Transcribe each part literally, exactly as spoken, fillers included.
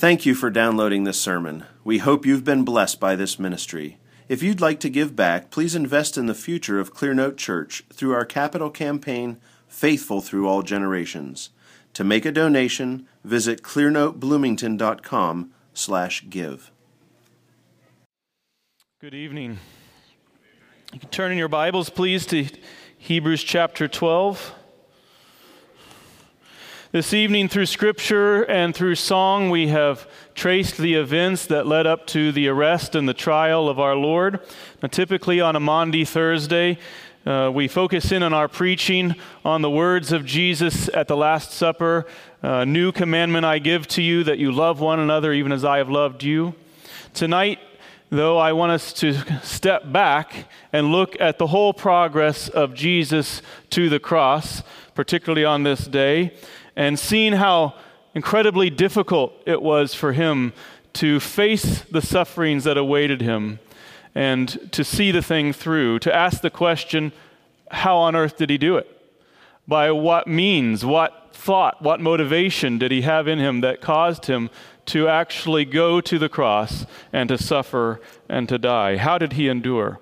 Thank you for downloading this sermon. We hope you've been blessed by this ministry. If you'd like to give back, please invest in the future of Clearnote Church through our capital campaign, Faithful Through All Generations. To make a donation, visit clearnotebloomington.com slash give. Good evening. You can turn in your Bibles, please, to Hebrews chapter twelve. This evening, through Scripture and through song, we have traced the events that led up to the arrest and the trial of our Lord. Now, typically on a Maundy Thursday, uh, we focus in on our preaching on the words of Jesus at the Last Supper. Uh, New commandment I give to you, that you love one another even as I have loved you. Tonight, though, I want us to step back and look at the whole progress of Jesus to the cross, particularly on this day, and seeing how incredibly difficult it was for him to face the sufferings that awaited him and to see the thing through, to ask the question, how on earth did he do it? By what means, what thought, what motivation did he have in him that caused him to actually go to the cross and to suffer and to die? How did he endure?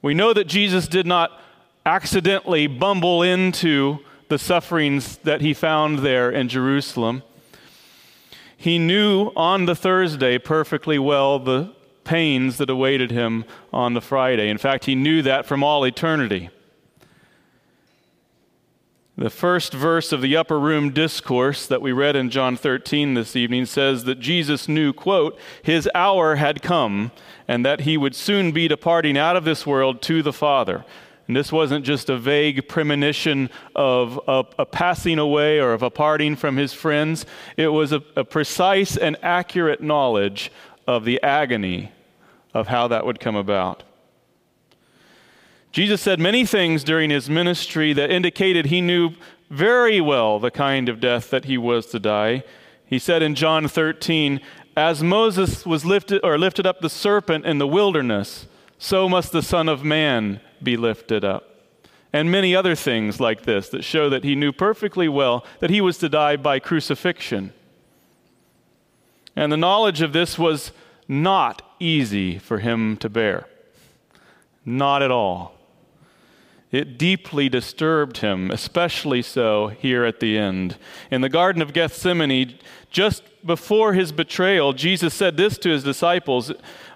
We know that Jesus did not accidentally bumble into the sufferings that he found there in Jerusalem. He knew on the Thursday perfectly well the pains that awaited him on the Friday. In fact, he knew that from all eternity. The first verse of the upper room discourse that we read in John thirteen this evening says that Jesus knew, quote, his hour had come and that he would soon be departing out of this world to the Father. And this wasn't just a vague premonition of a, a passing away or of a parting from his friends. It was a, a precise and accurate knowledge of the agony of how that would come about. Jesus said many things during his ministry that indicated he knew very well the kind of death that he was to die. He said in John thirteen, as Moses was lifted or lifted up the serpent in the wilderness, so must the Son of Man be lifted up. And many other things like this that show that he knew perfectly well that he was to die by crucifixion. And the knowledge of this was not easy for him to bear. Not at all. It deeply disturbed him, especially so here at the end. In the Garden of Gethsemane, just before his betrayal, Jesus said this to his disciples,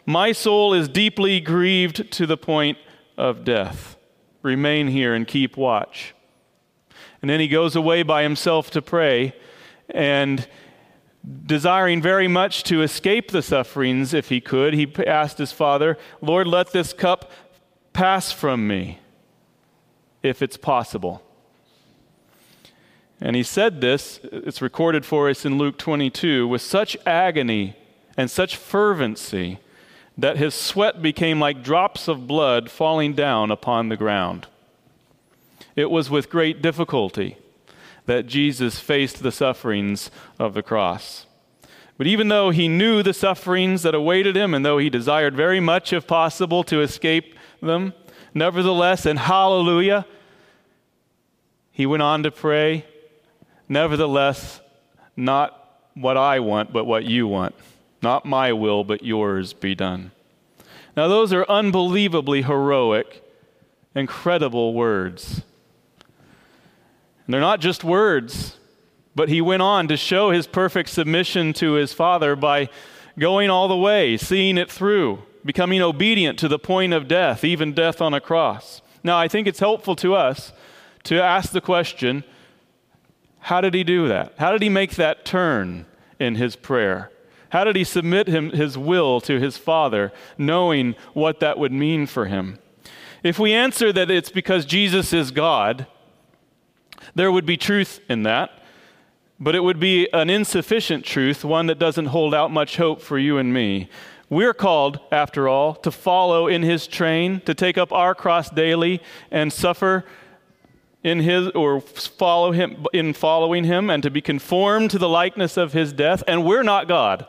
my soul is deeply grieved to the point of death. Remain here and keep watch. And then he goes away by himself to pray, and desiring very much to escape the sufferings if he could, he asked his Father, Lord, let this cup pass from me, if it's possible. And he said this, it's recorded for us in Luke twenty-two, with such agony and such fervency that his sweat became like drops of blood falling down upon the ground. It was with great difficulty that Jesus faced the sufferings of the cross. But even though he knew the sufferings that awaited him, and though he desired very much, if possible, to escape them, nevertheless, and hallelujah, he went on to pray, nevertheless, not what I want, but what you want. Not my will, but yours be done. Now, those are unbelievably heroic, incredible words. And they're not just words, but he went on to show his perfect submission to his Father by going all the way, seeing it through, becoming obedient to the point of death, even death on a cross. Now, I think it's helpful to us to ask the question, how did he do that? How did he make that turn in his prayer? How did he submit him, his will to his Father, knowing what that would mean for him? If we answer that it's because Jesus is God, there would be truth in that, but it would be an insufficient truth, one that doesn't hold out much hope for you and me. We're called, after all, to follow in his train, to take up our cross daily and suffer in his, or follow him in following him, and to be conformed to the likeness of his death, and we're not God.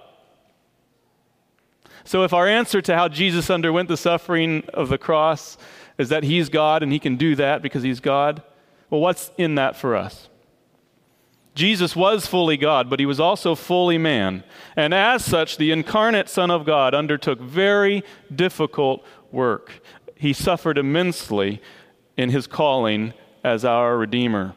So if our answer to how Jesus underwent the suffering of the cross is that he's God and he can do that because he's God, well, what's in that for us? Jesus was fully God, but he was also fully man. And as such, the incarnate Son of God undertook very difficult work. He suffered immensely in his calling as our Redeemer.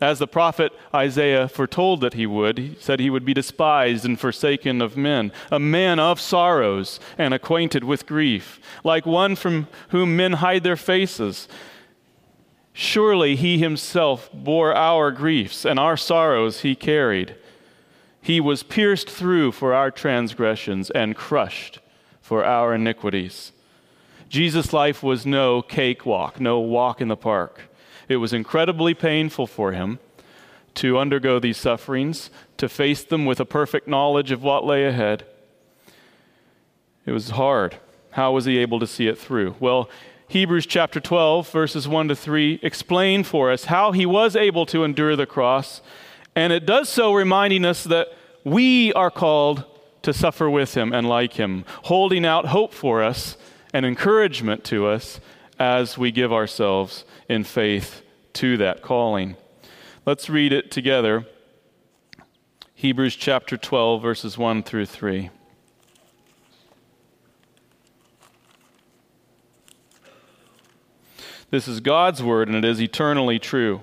As the prophet Isaiah foretold that he would, he said he would be despised and forsaken of men, a man of sorrows and acquainted with grief, like one from whom men hide their faces. Surely he himself bore our griefs, and our sorrows he carried. He was pierced through for our transgressions and crushed for our iniquities. Jesus' life was no cakewalk, no walk in the park. It was incredibly painful for him to undergo these sufferings, to face them with a perfect knowledge of what lay ahead. It was hard. How was he able to see it through? Well, Hebrews chapter twelve, verses one to three, explain for us how he was able to endure the cross, and it does so reminding us that we are called to suffer with him and like him, holding out hope for us and encouragement to us as we give ourselves in faith to that calling. Let's read it together. Hebrews chapter twelve, verses one through three. This is God's word, and it is eternally true.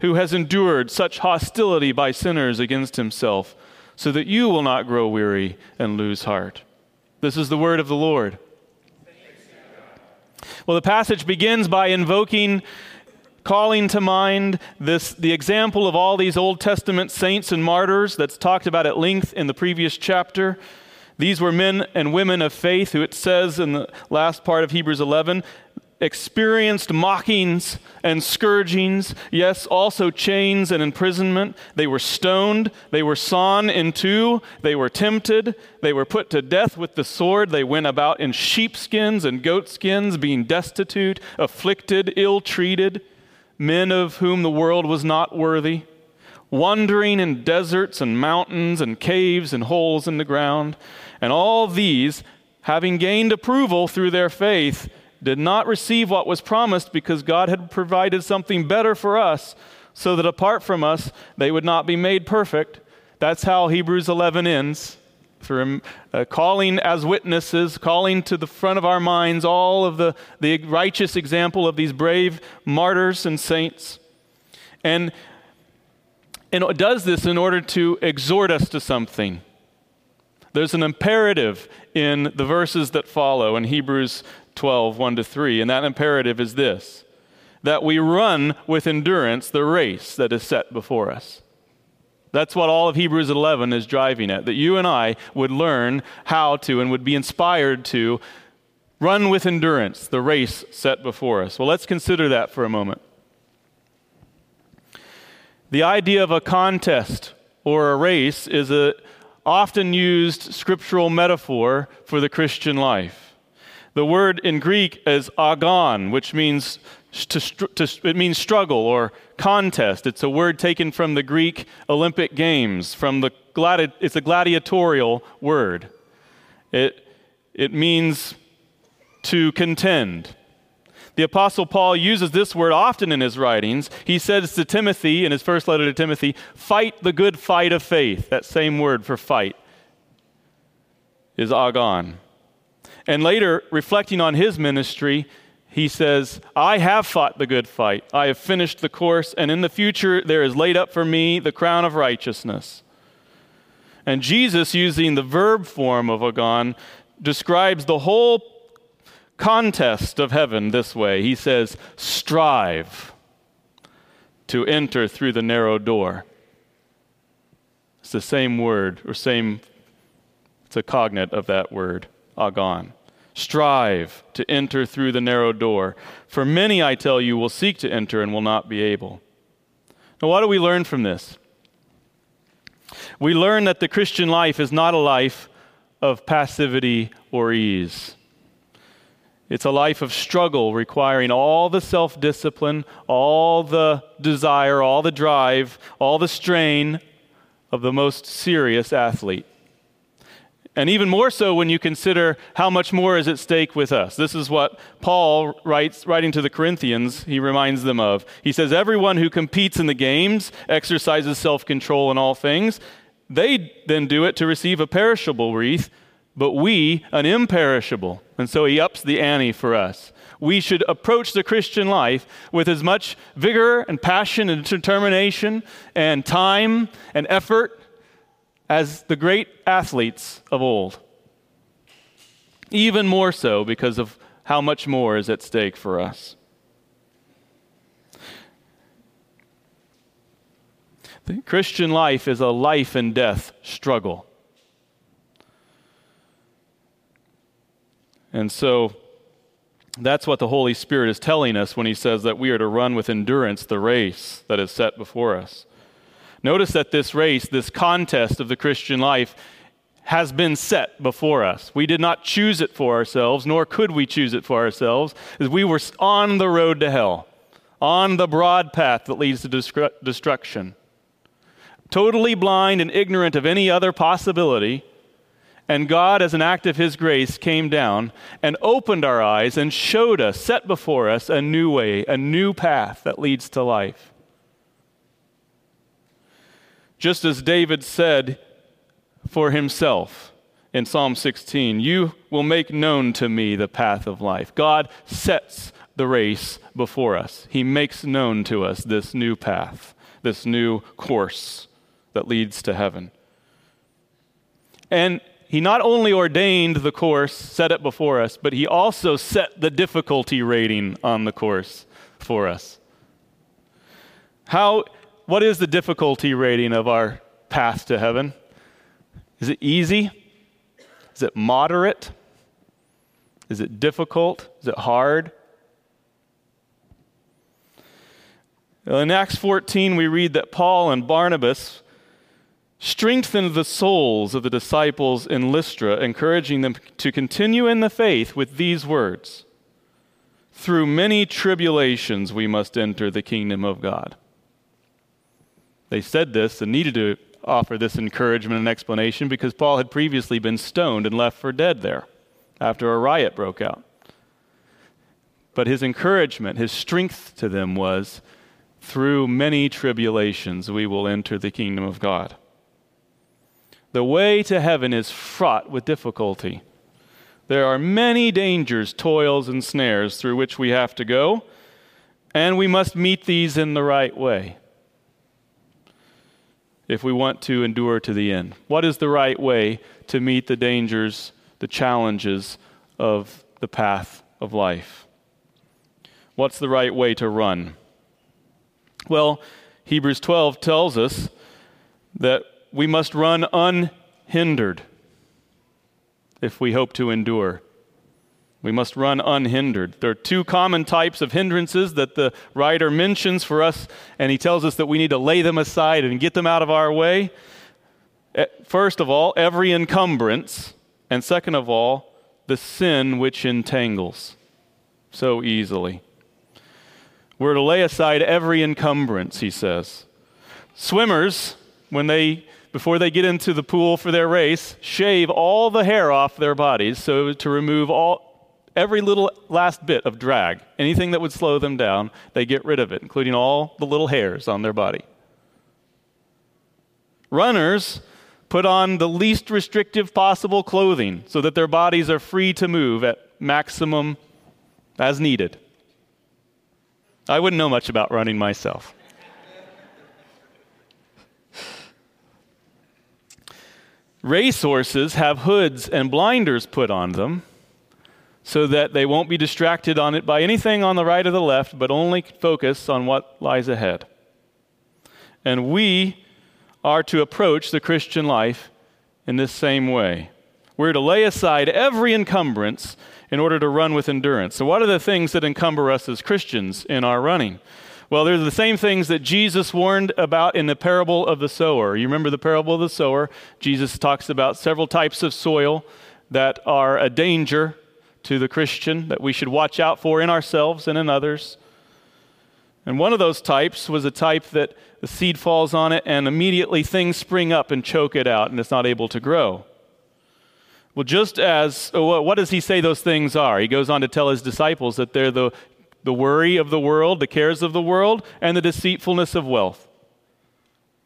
who has endured such hostility by sinners against himself, so that you will not grow weary and lose heart. This is the word of the Lord. Well, the passage begins by invoking, calling to mind this the example of all these Old Testament saints and martyrs that's talked about at length in the previous chapter. These were men and women of faith who, it says in the last part of Hebrews eleven, experienced mockings and scourgings, yes, also chains and imprisonment. They were stoned, they were sawn in two, they were tempted, they were put to death with the sword, they went about in sheepskins and goatskins, being destitute, afflicted, ill-treated, men of whom the world was not worthy, wandering in deserts and mountains and caves and holes in the ground. And all these, having gained approval through their faith, did not receive what was promised, because God had provided something better for us, so that apart from us, they would not be made perfect. That's how Hebrews eleven ends, through uh, calling as witnesses, calling to the front of our minds all of the, the righteous example of these brave martyrs and saints. And And it does this in order to exhort us to something. There's an imperative in the verses that follow in Hebrews twelve, one to three, and that imperative is this, that we run with endurance the race that is set before us. That's what all of Hebrews eleven is driving at, that you and I would learn how to and would be inspired to run with endurance the race set before us. Well, let's consider that for a moment. The idea of a contest or a race is an often used scriptural metaphor for the Christian life. The word in Greek is agon, which means to, to, it means struggle or contest. It's a word taken from the Greek Olympic Games. From the gladi- it's a gladiatorial word. It it means to contend. The Apostle Paul uses this word often in his writings. He says to Timothy, in his first letter to Timothy, fight the good fight of faith. That same word for fight is agon. And later, reflecting on his ministry, he says, I have fought the good fight. I have finished the course, and in the future there is laid up for me the crown of righteousness. And Jesus, using the verb form of agon, describes the whole contest of heaven this way. He says, strive to enter through the narrow door. It's the same word, or same, it's a cognate of that word, agon. Strive to enter through the narrow door. For many, I tell you, will seek to enter and will not be able. Now, what do we learn from this? We learn that the Christian life is not a life of passivity or ease. It's a life of struggle requiring all the self-discipline, all the desire, all the drive, all the strain of the most serious athlete. And even more so when you consider how much more is at stake with us. This is what Paul writes, writing to the Corinthians, he reminds them of. He says, everyone who competes in the games exercises self-control in all things. They then do it to receive a perishable wreath, but we, an imperishable. And so he ups the ante for us. We should approach the Christian life with as much vigor and passion and determination and time and effort as the great athletes of old. Even more so because of how much more is at stake for us. The Christian life is a life and death struggle. And so that's what the Holy Spirit is telling us when he says that we are to run with endurance the race that is set before us. Notice that this race, this contest of the Christian life, has been set before us. We did not choose it for ourselves, nor could we choose it for ourselves, as we were on the road to hell, on the broad path that leads to destru- destruction. Totally blind and ignorant of any other possibility, and God, as an act of his grace, came down and opened our eyes and showed us, set before us, a new way, a new path that leads to life. Just as David said for himself in Psalm sixteen, you will make known to me the path of life. God sets the race before us. He makes known to us this new path, this new course that leads to heaven. And he not only ordained the course, set it before us, but he also set the difficulty rating on the course for us. How... What is the difficulty rating of our path to heaven? Is it easy? Is it moderate? Is it difficult? Is it hard? In Acts fourteen, we read that Paul and Barnabas strengthened the souls of the disciples in Lystra, encouraging them to continue in the faith with these words, "Through many tribulations we must enter the kingdom of God." They said this and needed to offer this encouragement and explanation because Paul had previously been stoned and left for dead there after a riot broke out. But his encouragement, his strength to them was, through many tribulations we will enter the kingdom of God. The way to heaven is fraught with difficulty. There are many dangers, toils, and snares through which we have to go, and we must meet these in the right way. If we want to endure to the end. What is the right way to meet the dangers, the challenges of the path of life? What's the right way to run? Well, Hebrews twelve tells us that we must run unhindered if we hope to endure. We must run unhindered. There are two common types of hindrances that the writer mentions for us, and he tells us that we need to lay them aside and get them out of our way. First of all, every encumbrance, and second of all, the sin which entangles so easily. We're to lay aside every encumbrance, he says. Swimmers, when they before they get into the pool for their race, shave all the hair off their bodies so to remove all every little last bit of drag, anything that would slow them down, they get rid of it, including all the little hairs on their body. Runners put on the least restrictive possible clothing so that their bodies are free to move at maximum as needed. I wouldn't know much about running myself. Racehorses have hoods and blinders put on them, so that they won't be distracted on it by anything on the right or the left, but only focus on what lies ahead. And we are to approach the Christian life in this same way. We're to lay aside every encumbrance in order to run with endurance. So what are the things that encumber us as Christians in our running? Well, they're the same things that Jesus warned about in the parable of the sower. You remember the parable of the sower? Jesus talks about several types of soil that are a danger to the Christian that we should watch out for in ourselves and in others. And one of those types was a type that the seed falls on it and immediately things spring up and choke it out and it's not able to grow. Well, just as, what does he say those things are? He goes on to tell his disciples that they're the, the worry of the world, the cares of the world, and the deceitfulness of wealth.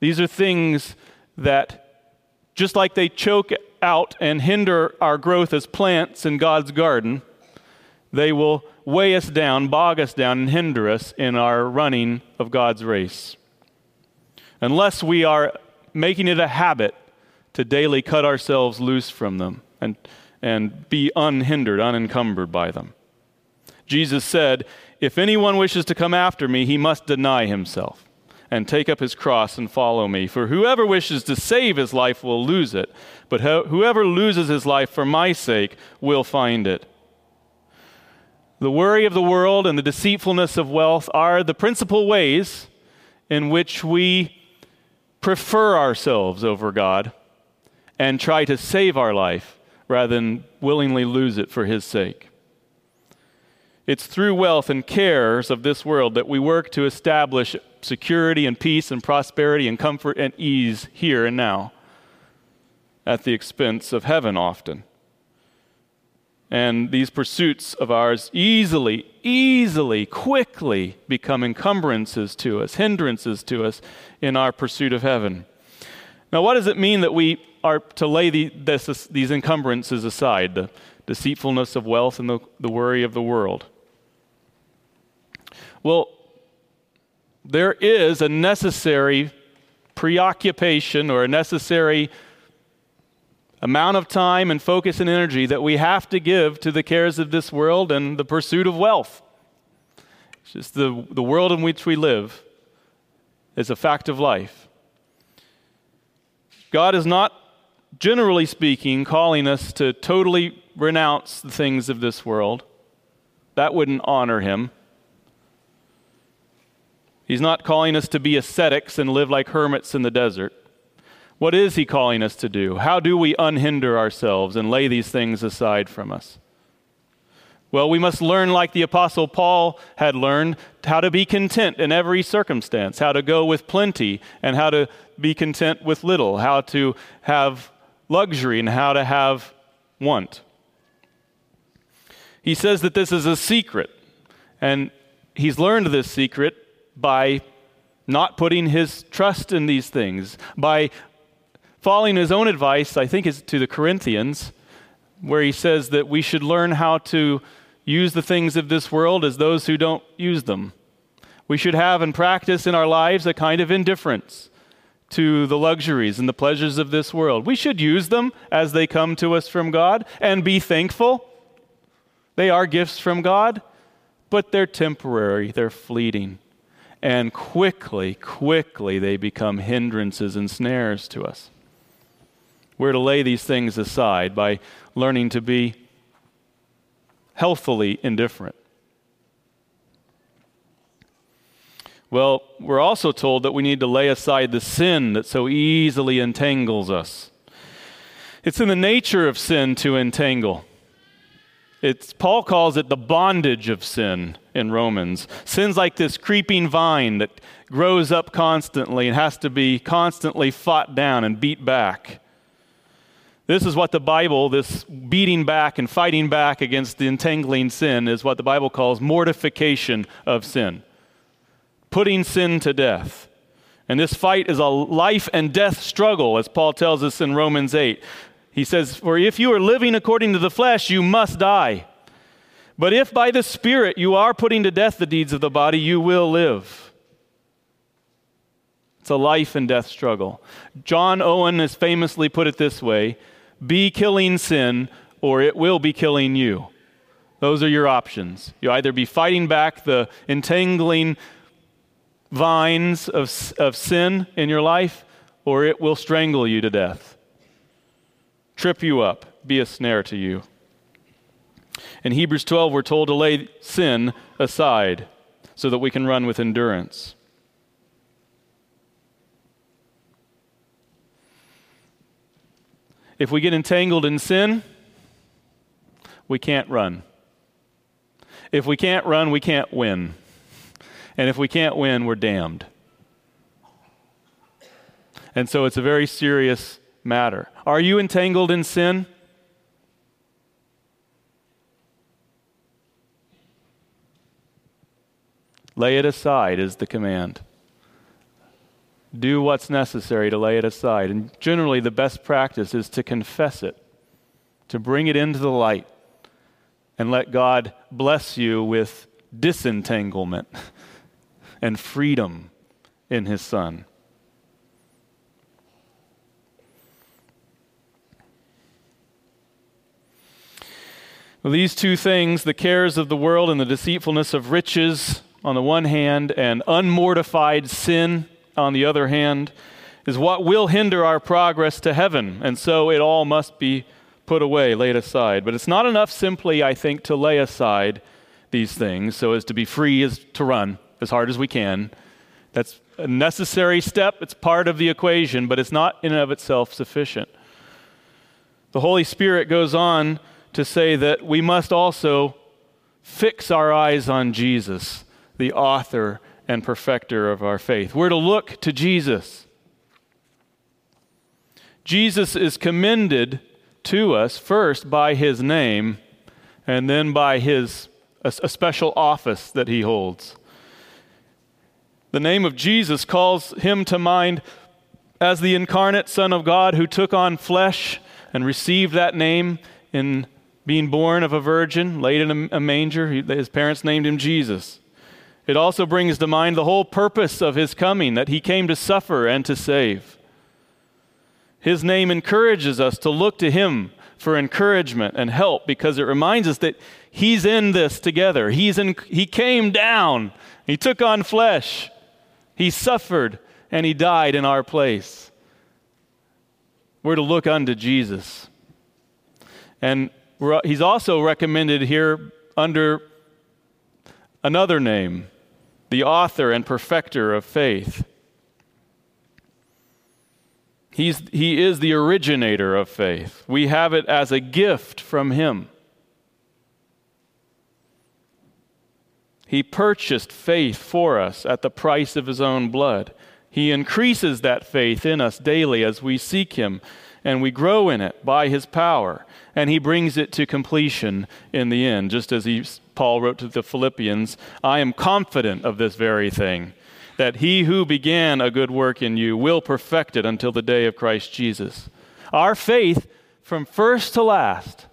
These are things that, just like they choke out and hinder our growth as plants in God's garden, they will weigh us down, bog us down, and hinder us in our running of God's race. Unless we are making it a habit to daily cut ourselves loose from them and and be unhindered, unencumbered by them. Jesus said, if anyone wishes to come after me, he must deny himself and take up his cross and follow me. For whoever wishes to save his life will lose it, but ho- whoever loses his life for my sake will find it. The worry of the world and the deceitfulness of wealth are the principal ways in which we prefer ourselves over God and try to save our life rather than willingly lose it for his sake. It's through wealth and cares of this world that we work to establish security and peace and prosperity and comfort and ease here and now at the expense of heaven often. And these pursuits of ours easily, easily, quickly become encumbrances to us, hindrances to us in our pursuit of heaven. Now, what does it mean that we are to lay the, this, these encumbrances aside, the deceitfulness of wealth and the, the worry of the world? Well, there is a necessary preoccupation or a necessary amount of time and focus and energy that we have to give to the cares of this world and the pursuit of wealth. It's just the, the world in which we live is a fact of life. God is not, generally speaking, calling us to totally renounce the things of this world. That wouldn't honor him. He's not calling us to be ascetics and live like hermits in the desert. What is he calling us to do? How do we unhinder ourselves and lay these things aside from us? Well, we must learn, like the Apostle Paul had learned, how to be content in every circumstance, how to go with plenty and how to be content with little, how to have luxury and how to have want. He says that this is a secret, and he's learned this secret by not putting his trust in these things, by following his own advice, I think it's to the Corinthians, where he says that we should learn how to use the things of this world as those who don't use them. We should have and practice in our lives a kind of indifference to the luxuries and the pleasures of this world. We should use them as they come to us from God and be thankful. They are gifts from God, but they're temporary, they're fleeting. And quickly, quickly they become hindrances and snares to us. We're to lay these things aside by learning to be healthily indifferent. Well, we're also told that we need to lay aside the sin that so easily entangles us. It's in the nature of sin to entangle. It's, Paul calls it the bondage of sin in Romans. Sin's like this creeping vine that grows up constantly and has to be constantly fought down and beat back. This is what the Bible, this beating back and fighting back against the entangling sin, is what the Bible calls mortification of sin. Putting sin to death. And this fight is a life and death struggle, as Paul tells us in Romans eight. He says, for if you are living according to the flesh, you must die. But if by the Spirit you are putting to death the deeds of the body, you will live. It's a life and death struggle. John Owen has famously put it this way, be killing sin or it will be killing you. Those are your options. You either be fighting back the entangling vines of, of sin in your life or it will strangle you to death, trip you up, be a snare to you. In Hebrews twelve, we're told to lay sin aside. so that we can run with endurance. If we get entangled in sin, we can't run. If we can't run, we can't win. And if we can't win, we're damned. And so it's a very serious matter. Are you entangled in sin? Lay it aside is the command. Do what's necessary to lay it aside. And generally, the best practice is to confess it, to bring it into the light, and let God bless you with disentanglement and freedom in His Son. Well, these two things, the cares of the world and the deceitfulness of riches on the one hand, and unmortified sin on the other hand, is what will hinder our progress to heaven. And so it all must be put away, laid aside. But it's not enough simply, I think, to lay aside these things so as to be free as to run as hard as we can. That's a necessary step. It's part of the equation, but it's not in and of itself sufficient. The Holy Spirit goes on to say that we must also fix our eyes on Jesus, the author and perfecter of our faith. We're to look to Jesus. Jesus is commended to us first by His name and then by His a, a special office that He holds. The name of Jesus calls Him to mind as the incarnate Son of God who took on flesh and received that name in being born of a virgin, laid in a, a manger. He, his parents named Him Jesus. It also brings to mind the whole purpose of His coming, that He came to suffer and to save. His name encourages us to look to Him for encouragement and help, because it reminds us that He's in this together. He's in, He came down. He took on flesh. He suffered and He died in our place. We're to look unto Jesus. And we're, He's also recommended here under another name, the author and perfecter of faith. He's, he is the originator of faith. We have it as a gift from Him. He purchased faith for us at the price of His own blood. He increases that faith in us daily as we seek Him, and we grow in it by His power, and He brings it to completion in the end, just as he, Paul wrote to the Philippians, "I am confident of this very thing, that He who began a good work in you will perfect it until the day of Christ Jesus." Our faith, from first to last,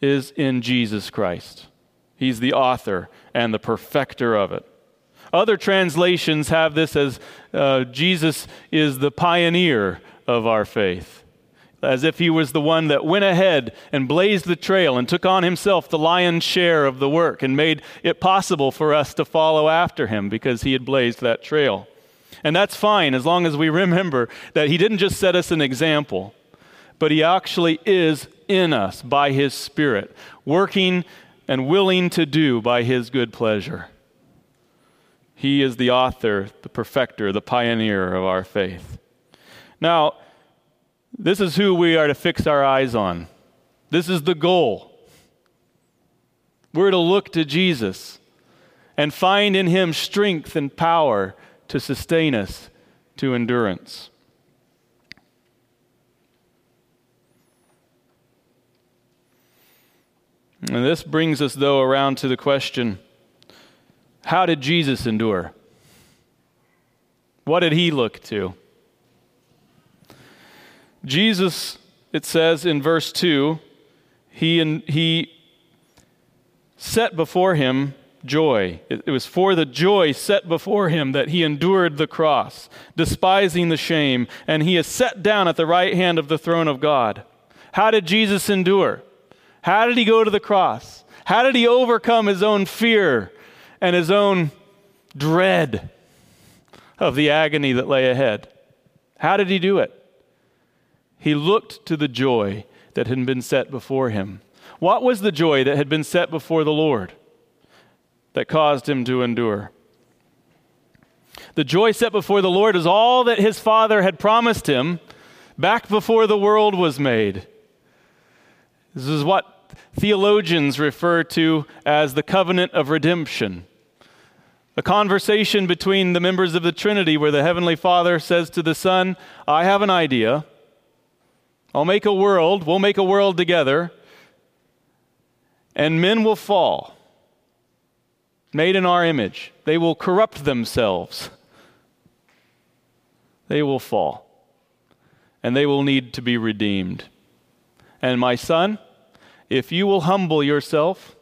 is in Jesus Christ. He's the author and the perfecter of it. Other translations have this as uh, Jesus is the pioneer of our faith, as if He was the one that went ahead and blazed the trail and took on Himself the lion's share of the work and made it possible for us to follow after Him because He had blazed that trail. And that's fine as long as we remember that He didn't just set us an example, but He actually is in us by His Spirit, working and willing to do by His good pleasure. He is the author, the perfecter, the pioneer of our faith. Now, this is who we are to fix our eyes on. This is the goal. We're to look to Jesus and find in Him strength and power to sustain us to endurance. And this brings us, though, around to the question, how did Jesus endure? What did He look to? Jesus, it says in verse two, he and he set before Him joy. It, it was for the joy set before Him that He endured the cross, despising the shame, and He is set down at the right hand of the throne of God. How did Jesus endure? How did He go to the cross? How did He overcome His own fear and His own dread of the agony that lay ahead? How did He do it? He looked to the joy that had been set before Him. What was the joy that had been set before the Lord? that caused him to endure. The joy set before the Lord is all that his Father had promised him back before the world was made. This is what theologians refer to as the covenant of redemption. A conversation between the members of the Trinity where the Heavenly Father says to the Son, I have an idea. I'll make a world, we'll make a world together, and men will fall, made in our image. They will corrupt themselves. They will fall, and they will need to be redeemed. And my son, if you will humble yourself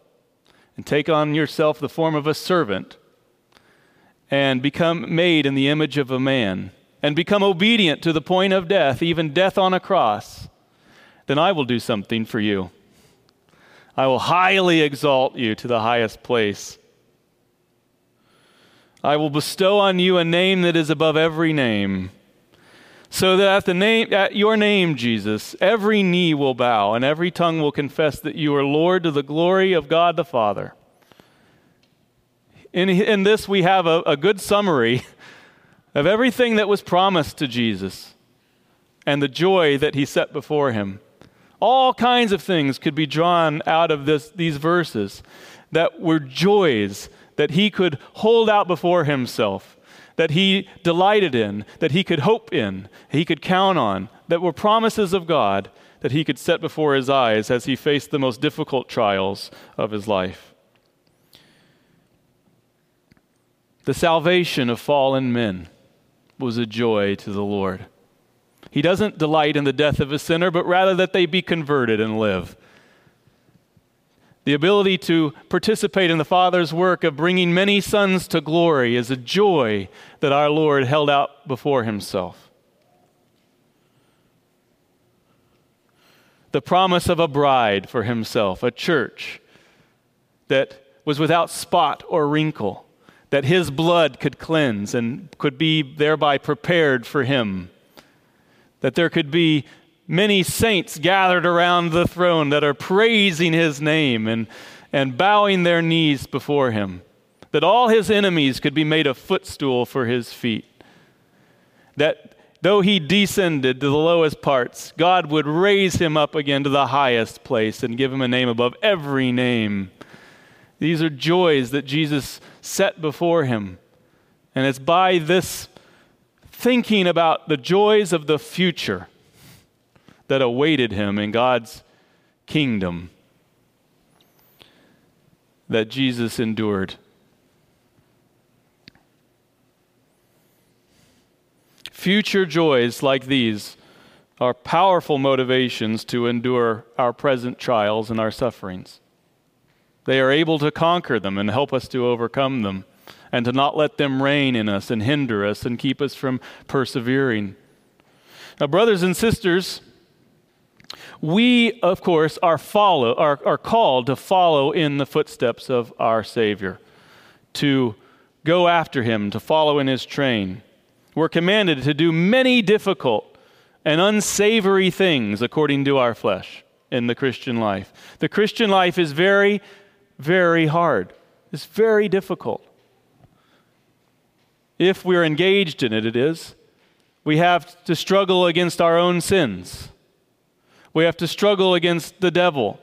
and take on yourself the form of a servant, and become made in the image of a man, and become obedient to the point of death, even death on a cross, then I will do something for you. I will highly exalt you to the highest place. I will bestow on you a name that is above every name, so that at the name, at your name, Jesus, every knee will bow and every tongue will confess that you are Lord to the glory of God the Father. In, in this, we have a, a good summary of everything that was promised to Jesus and the joy that he set before him. All kinds of things could be drawn out of this, these verses that were joys that he could hold out before himself, that he delighted in, that he could hope in, he could count on, that were promises of God that he could set before his eyes as he faced the most difficult trials of his life. The salvation of fallen men was a joy to the Lord. He doesn't delight in the death of a sinner, but rather that they be converted and live. The ability to participate in the Father's work of bringing many sons to glory is a joy that our Lord held out before himself. The promise of a bride for himself, a church that was without spot or wrinkle, that his blood could cleanse and could be thereby prepared for him, that there could be many saints gathered around the throne that are praising his name and, and bowing their knees before him, that all his enemies could be made a footstool for his feet, that though he descended to the lowest parts, God would raise him up again to the highest place and give him a name above every name. These are joys that Jesus set before him. And it's by this thinking about the joys of the future that awaited him in God's kingdom that Jesus endured. Future joys like these are powerful motivations to endure our present trials and our sufferings. They are able to conquer them and help us to overcome them and to not let them reign in us and hinder us and keep us from persevering. Now, brothers and sisters, we, of course, are follow are, are called to follow in the footsteps of our Savior, to go after him, to follow in his train. We're commanded to do many difficult and unsavory things according to our flesh in the Christian life. The Christian life is very very hard. It's very difficult. If we're engaged in it, it is. We have to struggle against our own sins. We have to struggle against the devil.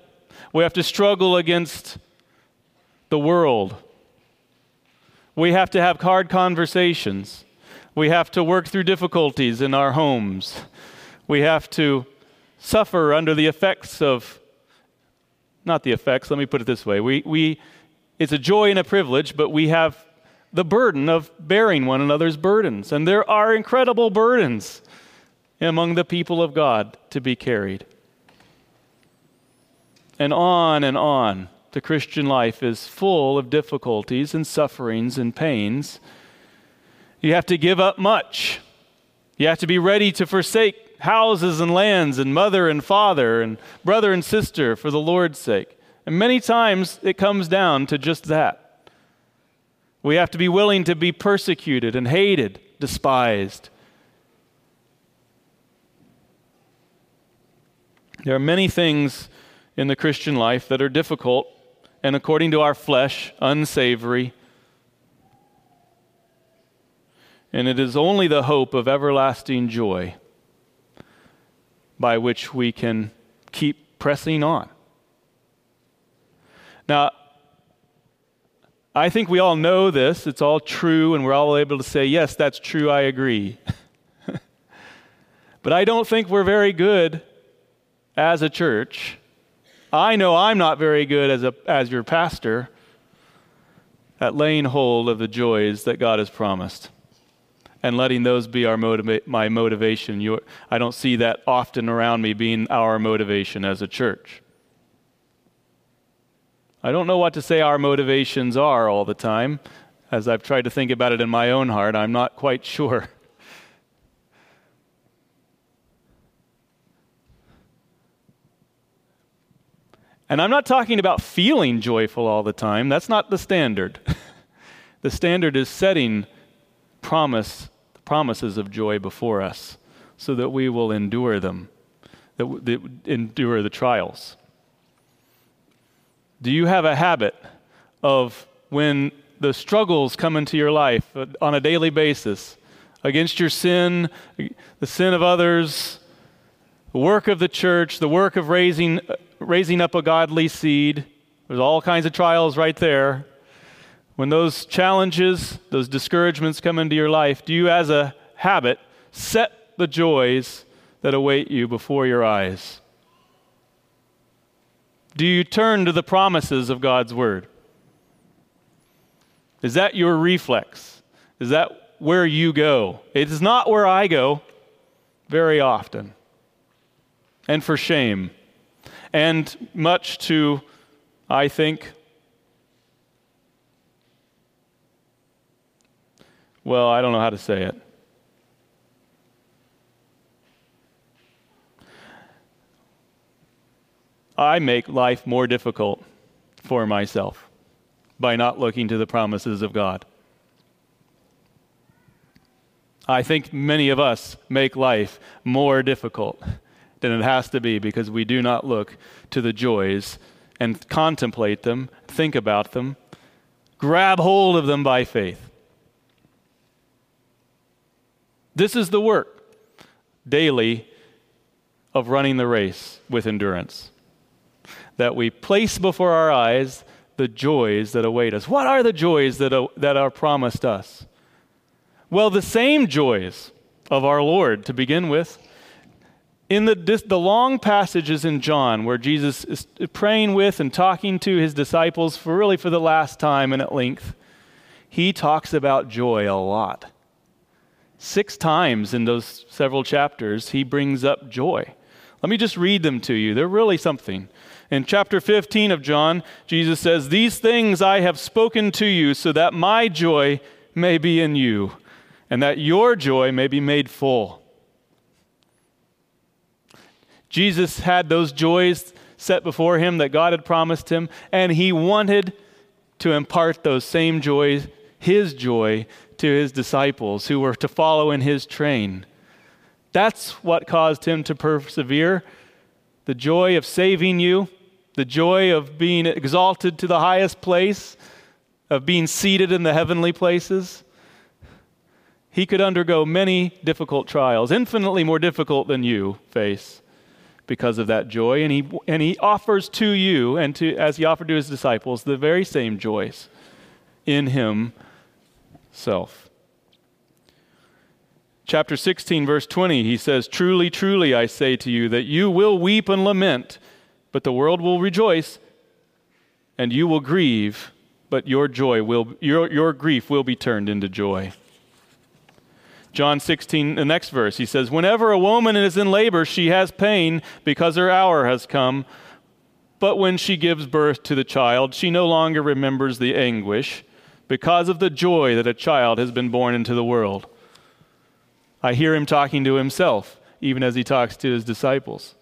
We have to struggle against the world. We have to have hard conversations. We have to work through difficulties in our homes. We have to suffer under the effects of Not the effects, let me put it this way. We, we, it's a joy and a privilege, but we have the burden of bearing one another's burdens. And there are incredible burdens among the people of God to be carried. And on and on, the Christian life is full of difficulties and sufferings and pains. You have to give up much. You have to be ready to forsake houses and lands and mother and father and brother and sister for the Lord's sake. And many times it comes down to just that. We have to be willing to be persecuted and hated, despised. There are many things in the Christian life that are difficult and according to our flesh, unsavory. And it is only the hope of everlasting joy by which we can keep pressing on. Now, I think we all know this. It's all true, and we're all able to say, yes, that's true, I agree. But I don't think we're very good as a church. I know I'm not very good as a as your pastor at laying hold of the joys that God has promised and letting those be our motiva- my motivation. Your, I don't see that often around me being our motivation as a church. I don't know what to say our motivations are all the time. As I've tried to think about it in my own heart, I'm not quite sure. And I'm not talking about feeling joyful all the time. That's not the standard. The standard is setting promise, the promises of joy before us so that we will endure them, that, w- that endure the trials. Do you have a habit of when the struggles come into your life on a daily basis against your sin, the sin of others, the work of the church, the work of raising... raising up a godly seed. There's all kinds of trials right there. When those challenges, those discouragements come into your life, do you as a habit set the joys that await you before your eyes? Do you turn to the promises of God's word? Is that your reflex? Is that where you go? It is not where I go very often. And for shame. And much to, I think, well, I don't know how to say it. I make life more difficult for myself by not looking to the promises of God. I think many of us make life more difficult than it has to be because we do not look to the joys and contemplate them, think about them, grab hold of them by faith. This is the work daily of running the race with endurance, that we place before our eyes the joys that await us. What are the joys that are, that are promised us? Well, the same joys of our Lord to begin with. In the the long passages in John where Jesus is praying with and talking to his disciples for really for the last time and at length, he talks about joy a lot. Six times in those several chapters, he brings up joy. Let me just read them to you. They're really something. In chapter fifteen of John, Jesus says, "These things I have spoken to you so that my joy may be in you and that your joy may be made full." Jesus had those joys set before him that God had promised him, and he wanted to impart those same joys, his joy, to his disciples who were to follow in his train. That's what caused him to persevere. The joy of saving you, the joy of being exalted to the highest place, of being seated in the heavenly places. He could undergo many difficult trials, infinitely more difficult than you face, because of that joy, and he and he offers to you, and to as he offered to his disciples, the very same joys in himself. Chapter sixteen, verse twenty, he says, "Truly, truly, I say to you that you will weep and lament, but the world will rejoice, and you will grieve, but your joy will your your grief will be turned into joy." John sixteen, the next verse, he says, "Whenever a woman is in labor, she has pain because her hour has come. But when she gives birth to the child, she no longer remembers the anguish because of the joy that a child has been born into the world." I hear him talking to himself, even as he talks to his disciples.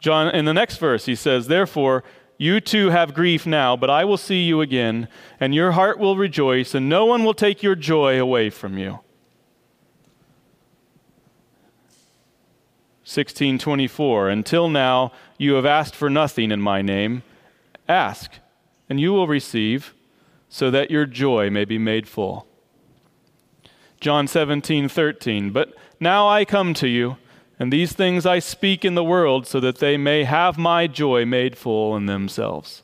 John, in the next verse, he says, "Therefore, you too have grief now, but I will see you again, and your heart will rejoice, and no one will take your joy away from you." sixteen twenty-four, "Until now you have asked for nothing in my name. Ask, and you will receive, so that your joy may be made full. John seventeen thirteen, but now I come to you, and these things I speak in the world, so that they may have my joy made full in themselves.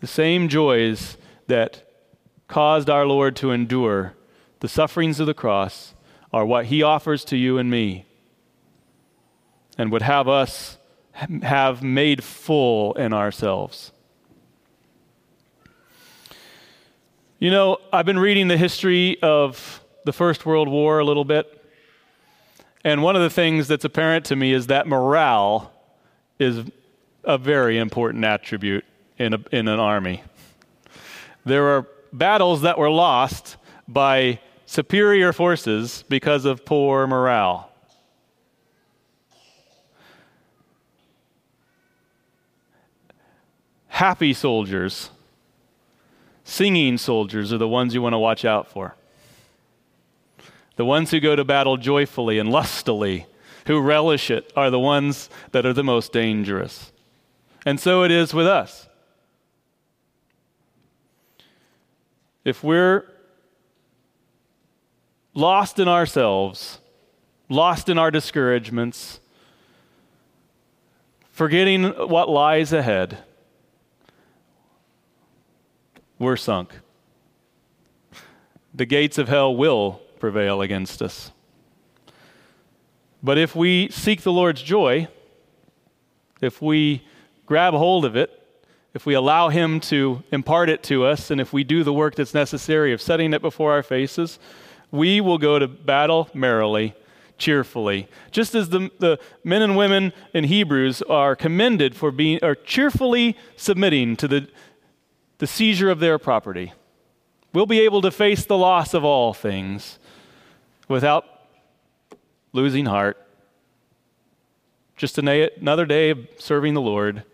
The same joys that caused our Lord to endure the sufferings of the cross are what he offers to you and me, and would have us have made full in ourselves. You know, I've been reading the history of the First World War a little bit, and one of the things that's apparent to me is that morale is a very important attribute in a, in an army. There are battles that were lost by superior forces because of poor morale. Happy soldiers, singing soldiers are the ones you want to watch out for. The ones who go to battle joyfully and lustily, who relish it, are the ones that are the most dangerous. And so it is with us. If we're lost in ourselves, lost in our discouragements, forgetting what lies ahead, we're sunk. The gates of hell will prevail against us. But if we seek the Lord's joy, if we grab hold of it, if we allow him to impart it to us, and if we do the work that's necessary of setting it before our faces, we will go to battle merrily, cheerfully. Just as the, the men and women in Hebrews are commended for being, are cheerfully submitting to the the seizure of their property. We'll be able to face the loss of all things without losing heart. Just another day of serving the Lord.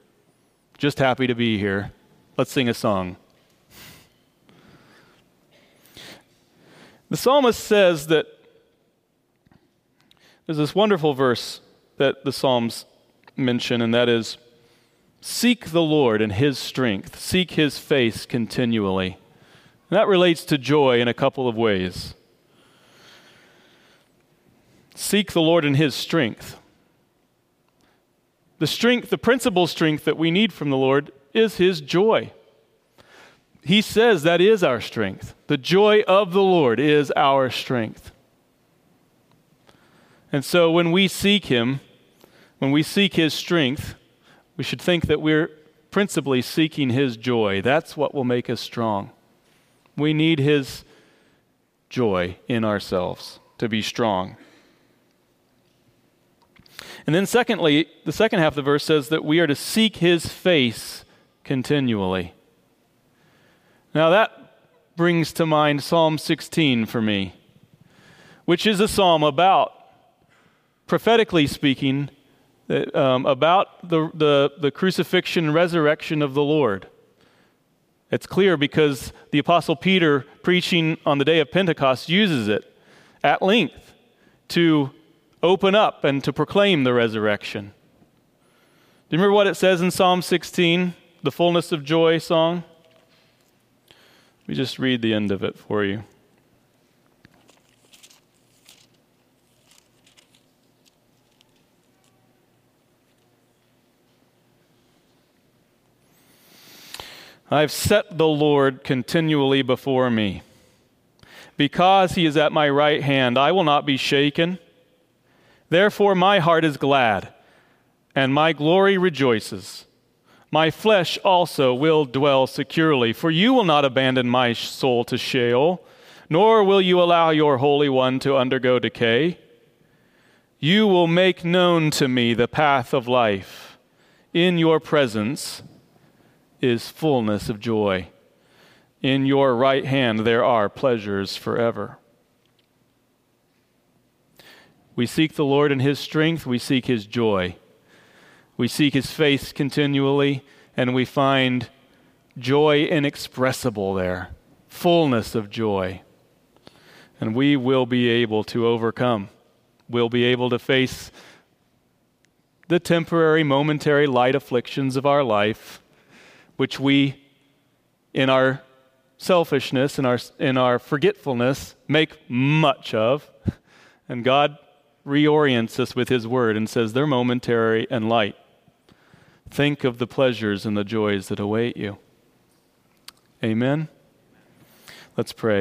Just happy to be here. Let's sing a song. The psalmist says that there's this wonderful verse that the Psalms mention, and that is, seek the Lord and his strength. Seek his face continually. And that relates to joy in a couple of ways. Seek the Lord and his strength. The strength, the principal strength that we need from the Lord is his joy. He says that is our strength. The joy of the Lord is our strength. And so when we seek him, when we seek his strength, we should think that we're principally seeking his joy. That's what will make us strong. We need his joy in ourselves to be strong. And then secondly, the second half of the verse says that we are to seek his face continually. Now that brings to mind Psalm sixteen for me, which is a psalm about, prophetically speaking, Um, about the, the, the crucifixion and resurrection of the Lord. It's clear because the Apostle Peter, preaching on the day of Pentecost, uses it at length to open up and to proclaim the resurrection. Do you remember what it says in Psalm sixteen, the fullness of joy song? Let me just read the end of it for you. I've set the Lord continually before me. Because he is at my right hand, I will not be shaken. Therefore my heart is glad, and my glory rejoices. My flesh also will dwell securely, for you will not abandon my soul to Sheol, nor will you allow your Holy One to undergo decay. You will make known to me the path of life. In your presence is fullness of joy. In your right hand there are pleasures forever. We seek the Lord in his strength, we seek his joy. We seek his face continually, and we find joy inexpressible there, fullness of joy. And we will be able to overcome. We'll be able to face the temporary, momentary light afflictions of our life which we, in our selfishness, in our, in our forgetfulness, make much of. And God reorients us with his word and says, they're momentary and light. Think of the pleasures and the joys that await you. Amen. Let's pray.